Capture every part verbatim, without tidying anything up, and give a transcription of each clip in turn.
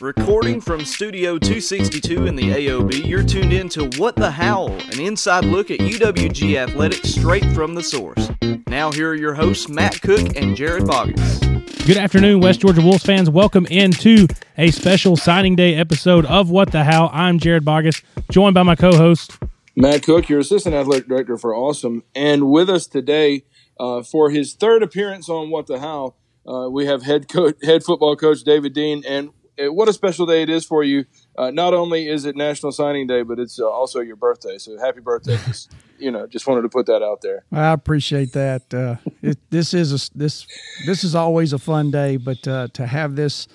Recording from Studio two sixty-two in the A O B, you're tuned in to What the Howl, an inside look at U W G Athletics straight from the source. Now here are your hosts, Matt Cook and Jared Boggess. Good afternoon, West Georgia Wolves fans. Welcome into a special signing day episode of What the Howl. I'm Jared Boggess, joined by my co-host, Matt Cook, your assistant athletic director for Awesome. And with us today uh, for his third appearance on What the Howl, uh, we have head coach, head football coach David Dean. And what a special day it is for you. Uh, not only is it National Signing Day, but it's uh, also your birthday. So happy birthday. Just, you know, just wanted to put that out there. I appreciate that. Uh, it, this is a, this this is always a fun day, but uh, to have this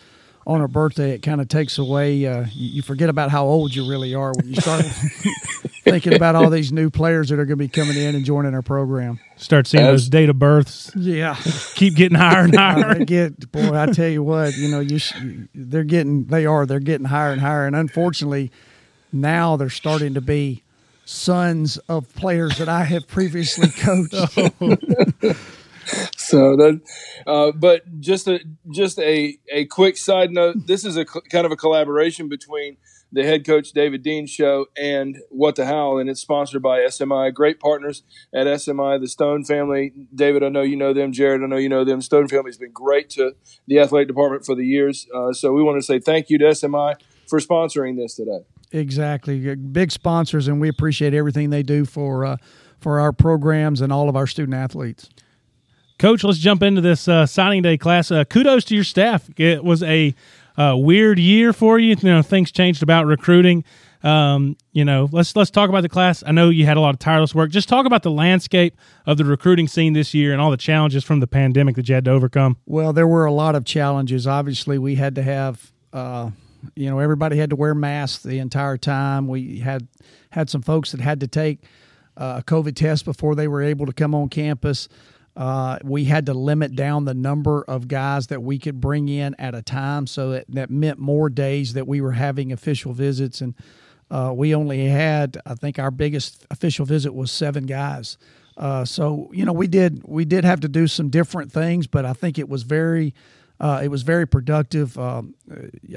on a birthday, it kind of takes away. Uh, you, you forget about how old you really are when you start thinking about all these new players that are going to be coming in and joining our program. Start seeing those date of births. Yeah, keep getting higher and higher. I get, boy, I tell you what, you know, you they're getting, they are, they're getting higher and higher, and unfortunately, now they're starting to be sons of players that I have previously coached. Oh. So that, uh, but just a just a, a quick side note. This is a cl- kind of a collaboration between the head coach David Dean show and What the Howl, and it's sponsored by S M I. Great partners at S M I, the Stone family. David, I know you know them. Jared, I know you know them. Stone family's been great to the athletic department for the years. Uh, so we want to say thank you to S M I for sponsoring this today. Exactly, big sponsors, and we appreciate everything they do for uh, for our programs and all of our student athletes. Coach, let's jump into this uh, signing day class. Uh, kudos to your staff. It was a uh, weird year for you. You know, things changed about recruiting. Um, you know, let's let's talk about the class. I know you had a lot of tireless work. Just talk about the landscape of the recruiting scene this year and all the challenges from the pandemic that you had to overcome. Well, there were a lot of challenges. Obviously, we had to have, uh, you know, everybody had to wear masks the entire time. We had had some folks that had to take uh, a COVID test before they were able to come on campus. Uh, we had to limit down the number of guys that we could bring in at a time, so that, that meant more days that we were having official visits, and uh, we only had, I think our biggest official visit was seven guys. Uh, so, you know, we did we did have to do some different things, but I think it was very uh, it was very productive. Um,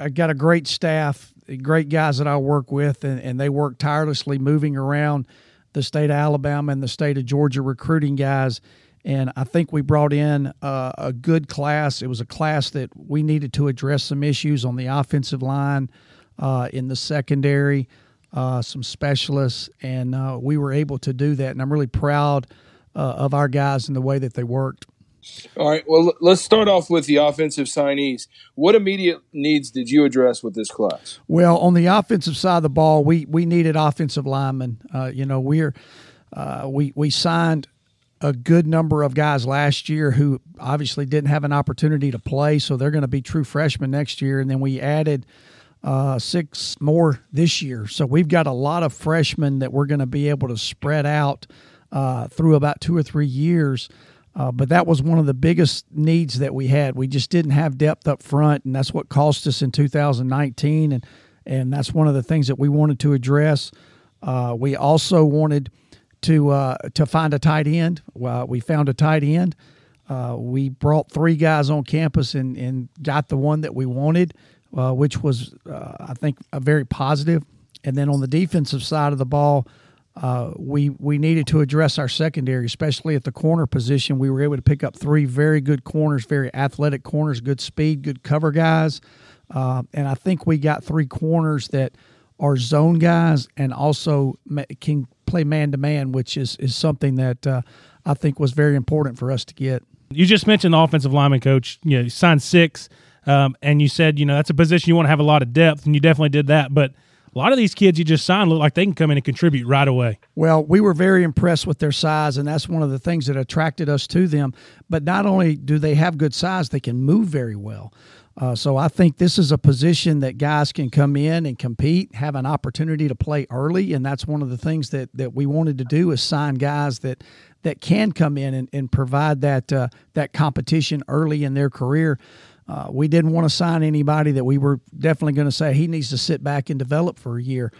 I got a great staff, great guys that I work with, and, and they work tirelessly moving around the state of Alabama and the state of Georgia recruiting guys. And I think we brought in uh, a good class. It was a class that we needed to address some issues on the offensive line, uh, in the secondary, uh, some specialists, and uh, we were able to do that. And I'm really proud uh, of our guys and the way that they worked. All right, well, let's start off with the offensive signees. What immediate needs did you address with this class? Well, on the offensive side of the ball, we, we needed offensive linemen. Uh, you know, we're uh, we, we signed – a good number of guys last year who obviously didn't have an opportunity to play, so they're going to be true freshmen next year. And then we added uh, six more this year. So we've got a lot of freshmen that we're going to be able to spread out uh, through about two or three years. Uh, but that was one of the biggest needs that we had. We just didn't have depth up front, and that's what cost us in two thousand nineteen. And, and that's one of the things that we wanted to address. Uh, we also wanted – to uh, to find a tight end. Well, we found a tight end. Uh, we brought three guys on campus and, and got the one that we wanted, uh, which was, uh, I think, a very positive. And then on the defensive side of the ball, uh, we, we needed to address our secondary, especially at the corner position. We were able to pick up three very good corners, very athletic corners, good speed, good cover guys. Uh, and I think we got three corners that are zone guys and also can play man-to-man, which is, is something that uh, I think was very important for us to get. You just mentioned the offensive lineman, Coach. You know, you signed six, um, and you said, you know, that's a position you want to have a lot of depth, and you definitely did that. But a lot of these kids you just signed look like they can come in and contribute right away. Well, we were very impressed with their size, and that's one of the things that attracted us to them. But not only do they have good size, they can move very well. Uh, so I think this is a position that guys can come in and compete, have an opportunity to play early, and that's one of the things that, that we wanted to do is sign guys that that can come in and, and provide that uh, that competition early in their career. Uh, we didn't want to sign anybody that we were definitely going to say he needs to sit back and develop for a year.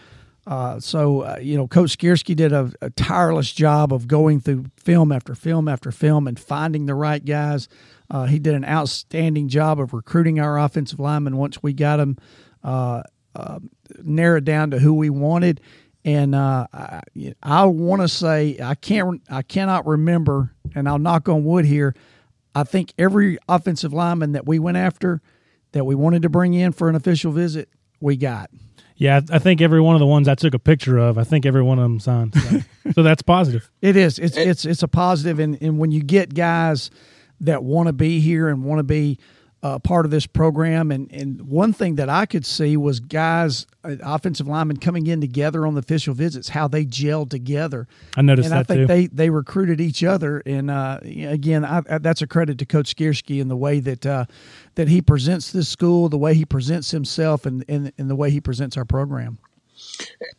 Uh, so, uh, you know, Coach Skierski did a, a tireless job of going through film after film after film and finding the right guys. Uh, he did an outstanding job of recruiting our offensive linemen once we got them uh, uh, narrowed down to who we wanted. And uh, I, I want to say I can't, I cannot remember, and I'll knock on wood here, I think every offensive lineman that we went after that we wanted to bring in for an official visit, we got. Yeah, I think every one of the ones I took a picture of, I think every one of them signed. So, so that's positive. It is. It's it's it's a positive. And, and when you get guys that want to be here and want to be a part of this program, and, and one thing that I could see was guys, offensive linemen coming in together on the official visits, how they gelled together. I noticed and that too. And I think too. They, they recruited each other. And, uh, again, I, I, that's a credit to Coach Skierski and the way that uh, – that he presents this school, the way he presents himself, and, and, and the way he presents our program.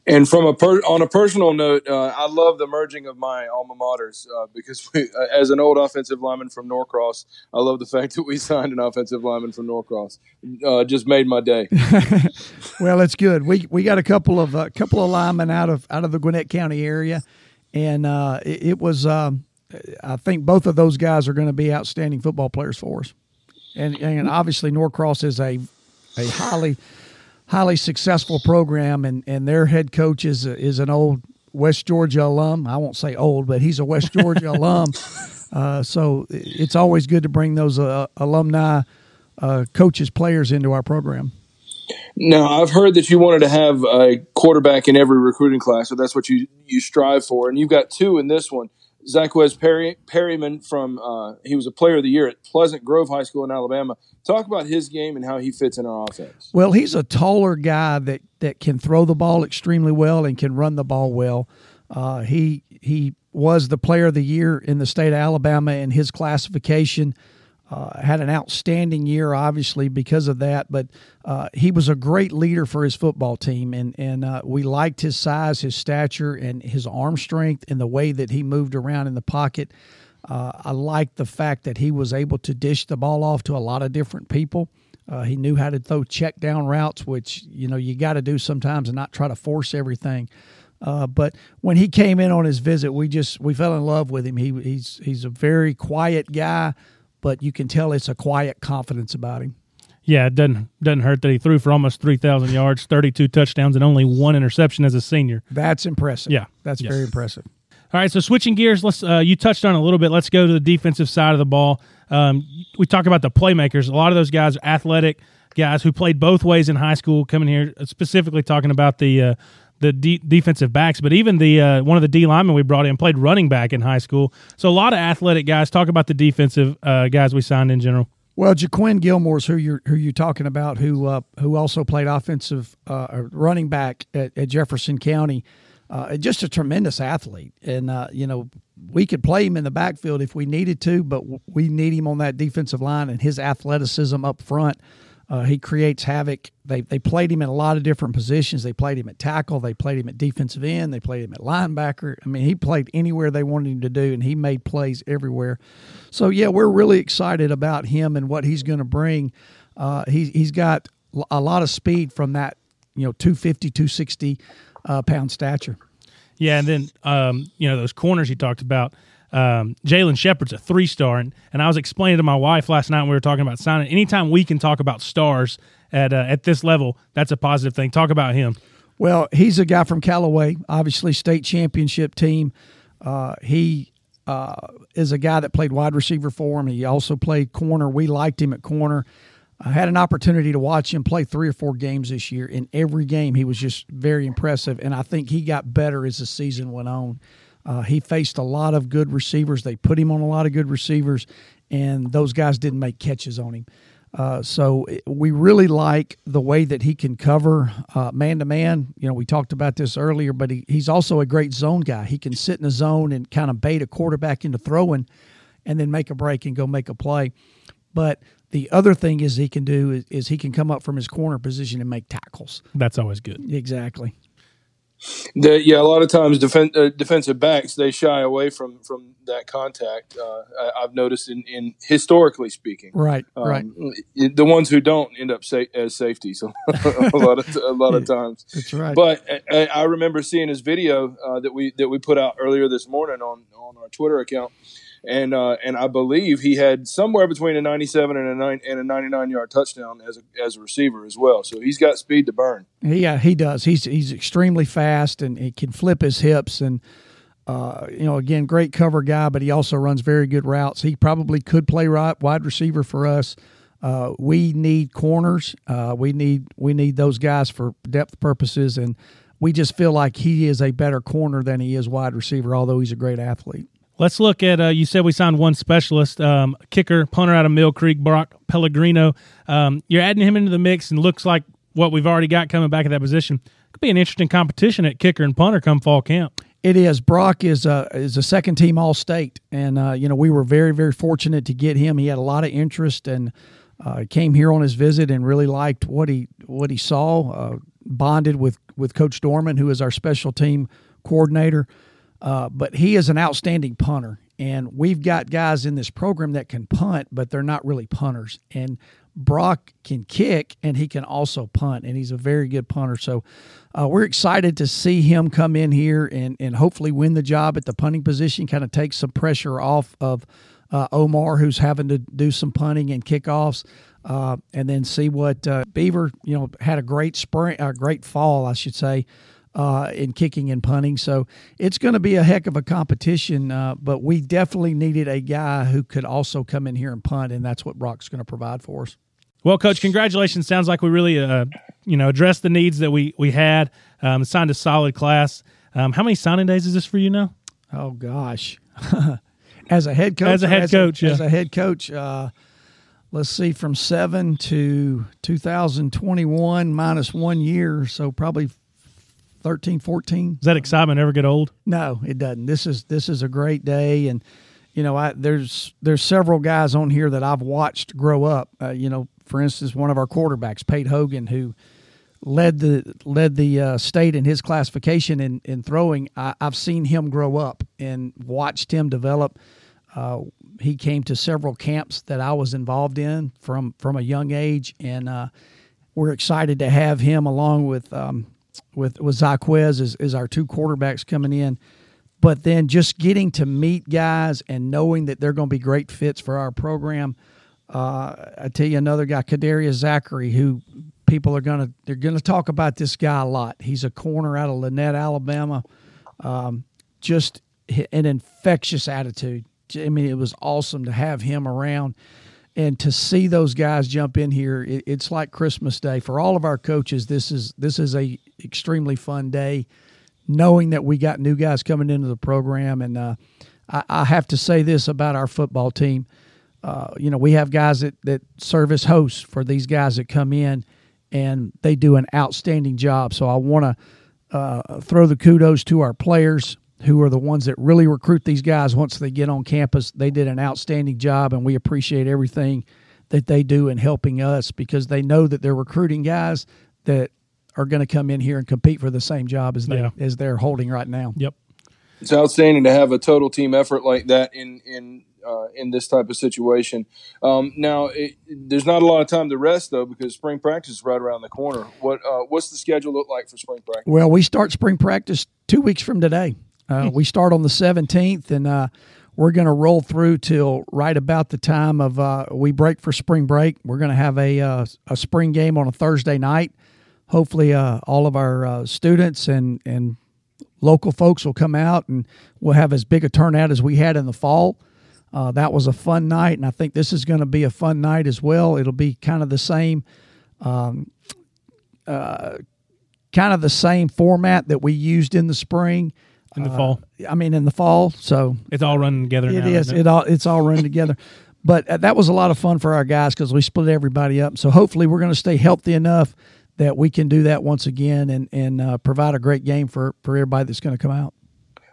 And from a per, on a personal note, uh, I love the merging of my alma maters uh, because we, uh, as an old offensive lineman from Norcross, I love the fact that we signed an offensive lineman from Norcross. Uh, just made my day. Well, it's good. We we got a couple of a uh, couple of linemen out of out of the Gwinnett County area, and uh, it, it was. Um, I think both of those guys are going to be outstanding football players for us. And, and obviously Norcross is a a highly highly successful program, and, and their head coach is a, is an old West Georgia alum. I won't say old, but he's a West Georgia alum. Uh, so it's always good to bring those uh, alumni uh, coaches, players into our program. Now, I've heard that you wanted to have a quarterback in every recruiting class, so that's what you, you strive for, and you've got two in this one. Zaquez Perry, Perryman from uh, he was a player of the year at Pleasant Grove High School in Alabama. Talk about his game and how he fits in our offense. Well, he's a taller guy that, that can throw the ball extremely well and can run the ball well. Uh, he he was the player of the year in the state of Alabama in his classification. Uh, had an outstanding year, obviously, because of that. But uh, he was a great leader for his football team, and and uh, we liked his size, his stature, and his arm strength, and the way that he moved around in the pocket. Uh, I liked the fact that he was able to dish the ball off to a lot of different people. Uh, he knew how to throw check down routes, which, you know, you got to do sometimes and not try to force everything. Uh, but when he came in on his visit, we just we fell in love with him. He he's he's a very quiet guy, but you can tell it's a quiet confidence about him. Yeah, it doesn't, doesn't hurt that he threw for almost three thousand yards, thirty-two touchdowns, and only one interception as a senior. That's impressive. Yeah. That's yes. very impressive. All right, so switching gears, let's uh, you touched on it a little bit. Let's go to the defensive side of the ball. Um, we talk about the playmakers. A lot of those guys are athletic guys who played both ways in high school, coming here specifically talking about the uh, the de- defensive backs, but even the uh, one of the D linemen we brought in played running back in high school. So a lot of athletic guys. Talk about the defensive uh, guys we signed in general. Well, Jaquen Gilmore is who you're who you're talking about, who uh, who also played offensive uh, running back at, at Jefferson County. Uh, just a tremendous athlete, and uh, you know we could play him in the backfield if we needed to, but we need him on that defensive line, and his athleticism up front. Uh, he creates havoc. They they played him in a lot of different positions. They played him at tackle. They played him at defensive end. They played him at linebacker. I mean, he played anywhere they wanted him to do, and he made plays everywhere. So, yeah, we're really excited about him and what he's going to bring. Uh, he, he's got a lot of speed from that, you know, two fifty, two sixty uh, pound stature. Yeah, and then, um, you know, those corners you talked about. Um, Jalen Shepherd's a three-star, and, and I was explaining to my wife last night when we were talking about signing, anytime we can talk about stars at uh, at this level, that's a positive thing. Talk about him. Well, he's a guy from Callaway, obviously state championship team. Uh, he uh, is a guy that played wide receiver for him. He also played corner. We liked him at corner. I had an opportunity to watch him play three or four games this year. In every game, he was just very impressive, and I think he got better as the season went on. Uh, he faced a lot of good receivers. They put him on a lot of good receivers, and those guys didn't make catches on him. Uh, so we really like the way that he can cover uh, man-to-man. You know, we talked about this earlier, but he, he's also a great zone guy. He can sit in a zone and kind of bait a quarterback into throwing and then make a break and go make a play. But the other thing is he can do is, is he can come up from his corner position and make tackles. That's always good. Exactly. The, yeah, a lot of times defen- uh, defensive backs, they shy away from, from that contact. Uh, I, I've noticed in, in historically speaking, right, um, right. The ones who don't end up sa- as safeties a lot of a lot of times. That's right. But I, I remember seeing his video uh, that we that we put out earlier this morning on, on our Twitter account, and uh, and I believe he had somewhere between a ninety-seven and a nine and a ninety-nine yard touchdown as a, as a receiver as well. So he's got speed to burn. Yeah, he does. He's he's extremely fast, and he can flip his hips, and uh, you know, again, great cover guy. But he also runs very good routes. He probably could play right wide receiver for us. Uh, we need corners. Uh, we need we need those guys for depth purposes, and we just feel like he is a better corner than he is wide receiver. Although he's a great athlete. Let's look at. Uh, you said we signed one specialist, um, kicker, punter out of Mill Creek, Brock Pellegrino. Um, you're adding him into the mix, and looks like what we've already got coming back at that position. Could be an interesting competition at kicker and punter come fall camp. It is. Brock is a is a second team All State, and uh, you know, we were very very fortunate to get him. He had a lot of interest, and uh, came here on his visit and really liked what he what he saw. Uh, bonded with with Coach Dorman, who is our special team coordinator. Uh, but he is an outstanding punter, and we've got guys in this program that can punt, but they're not really punters. And Brock can kick, and he can also punt, and he's a very good punter. So uh, we're excited to see him come in here and, and hopefully win the job at the punting position, kind of take some pressure off of uh, Omar, who's having to do some punting and kickoffs, uh, and then see what uh, Beaver, you know, had a great spring, a great fall, I should say, Uh, in kicking and punting. So it's going to be a heck of a competition, uh, but we definitely needed a guy who could also come in here and punt, and that's what Brock's going to provide for us. Well, Coach, congratulations. Sounds like we really uh, you know, addressed the needs that we, we had, um, signed a solid class. Um, how many signing days is this for you now? Oh, gosh. As a head coach? As a head as coach, a, yeah. As a head coach, uh, let's see, from seven to two thousand twenty-one minus one year, so probably – thirteen, fourteen. Does that excitement ever get old? No, it doesn't. This is this is a great day, and you know, I there's there's several guys on here that I've watched grow up. Uh, you know, for instance, one of our quarterbacks, Pete Hogan, who led the led the uh, state in his classification in in throwing. I, I've seen him grow up and watched him develop. Uh, he came to several camps that I was involved in from from a young age, and uh, we're excited to have him along with. Um, With with Zaquez is, is our two quarterbacks coming in, but then just getting to meet guys and knowing that they're going to be great fits for our program. Uh, I tell you another guy, Kadarius Zachary, who people are going to they're going to talk about this guy a lot. He's a corner out of Lynette, Alabama. Um, just an infectious attitude. I mean, it was awesome to have him around. And to see those guys jump in here, it's like Christmas Day. For all of our coaches, this is this is a extremely fun day, knowing that we got new guys coming into the program. And uh, I, I have to say this about our football team. Uh, you know, we have guys that, that serve as hosts for these guys that come in, and they do an outstanding job. So I want to uh, throw the kudos to our players, who are the ones that really recruit these guys once they get on campus. They did an outstanding job, and we appreciate everything that they do in helping us, because they know that they're recruiting guys that are going to come in here and compete for the same job as, they, yeah. as they're holding right now. Yep. It's outstanding to have a total team effort like that in in uh, in this type of situation. Um, now, it, there's not a lot of time to rest, though, because spring practice is right around the corner. What uh, What's the schedule look like for spring practice? Well, we start spring practice two weeks from today. Uh, we start on the seventeenth, and uh, we're going to roll through till right about the time of uh, we break for spring break. We're going to have a uh, a spring game on a Thursday night. Hopefully, uh, all of our uh, students and, and local folks will come out, and we'll have as big a turnout as we had in the fall. Uh, that was a fun night, and I think this is going to be a fun night as well. It'll be kind of the same um, uh, kind of the same format that we used in the spring. In the fall, uh, I mean, in the fall, so it's all running together. It now, is. It? it all. It's all running together. But uh, that was a lot of fun for our guys, because we split everybody up. So hopefully, we're going to stay healthy enough that we can do that once again and and uh, provide a great game for for everybody that's going to come out.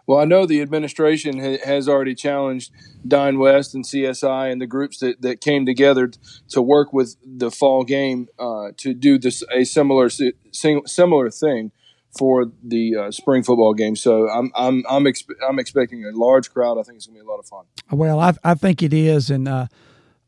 Well, I know the administration ha- has already challenged Dine West and C S I and the groups that, that came together t- to work with the fall game uh, to do this a similar si- similar thing. for the uh, spring football game. So I'm I'm I'm expe- I'm expecting a large crowd. I think it's going to be a lot of fun. Well, I I think it is, and uh,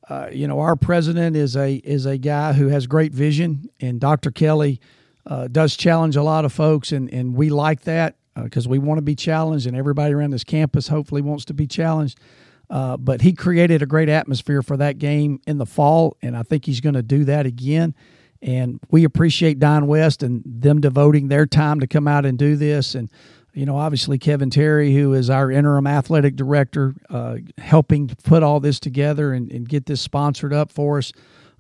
uh, you know, our president is a is a guy who has great vision, and Doctor Kelly uh, does challenge a lot of folks, and and we like that because uh, we want to be challenged, and everybody around this campus hopefully wants to be challenged. Uh, but he created a great atmosphere for that game in the fall, and I think he's going to do that again. And we appreciate Dine West and them devoting their time to come out and do this. And, you know, obviously Kevin Terry, who is our interim athletic director, uh, helping to put all this together and, and get this sponsored up for us.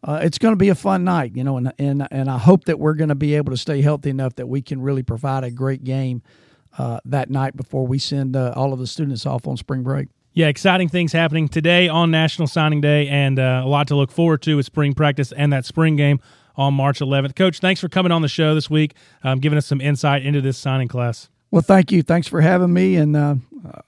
Uh, it's going to be a fun night, you know, and and, and I hope that we're going to be able to stay healthy enough that we can really provide a great game uh, that night before we send uh, all of the students off on spring break. Yeah, exciting things happening today on National Signing Day, and uh, a lot to look forward to with spring practice and that spring game on March eleventh. Coach, thanks for coming on the show this week, um, giving us some insight into this signing class. Well, thank you. Thanks for having me. And uh,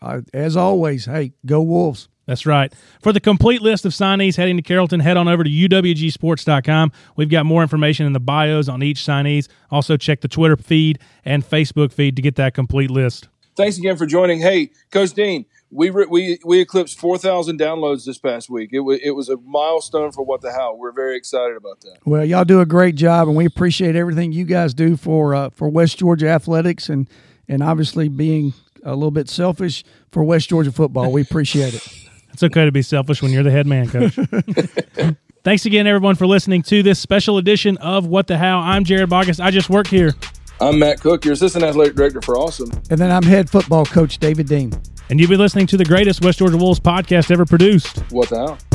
I, as always, hey, go Wolves. That's right. For the complete list of signees heading to Carrollton, head on over to U W G sports dot com. We've got more information in the bios on each signees. Also check the Twitter feed and Facebook feed to get that complete list. Thanks again for joining. Hey, Coach Dean, we re- we we eclipsed four thousand downloads this past week. It, w- it was a milestone for What the Howl. We're very excited about that. Well, y'all do a great job, and we appreciate everything you guys do for uh, for West Georgia Athletics and, and obviously being a little bit selfish for West Georgia football. We appreciate it. It's okay to be selfish when you're the head man, Coach. Thanks again, everyone, for listening to this special edition of What the Howl. I'm Jared Boggess. I just work here. I'm Matt Cook, your assistant athletic director for Awesome. And then I'm head football coach David Dean. And you've been listening to the greatest West Georgia Wolves podcast ever produced. What the hell?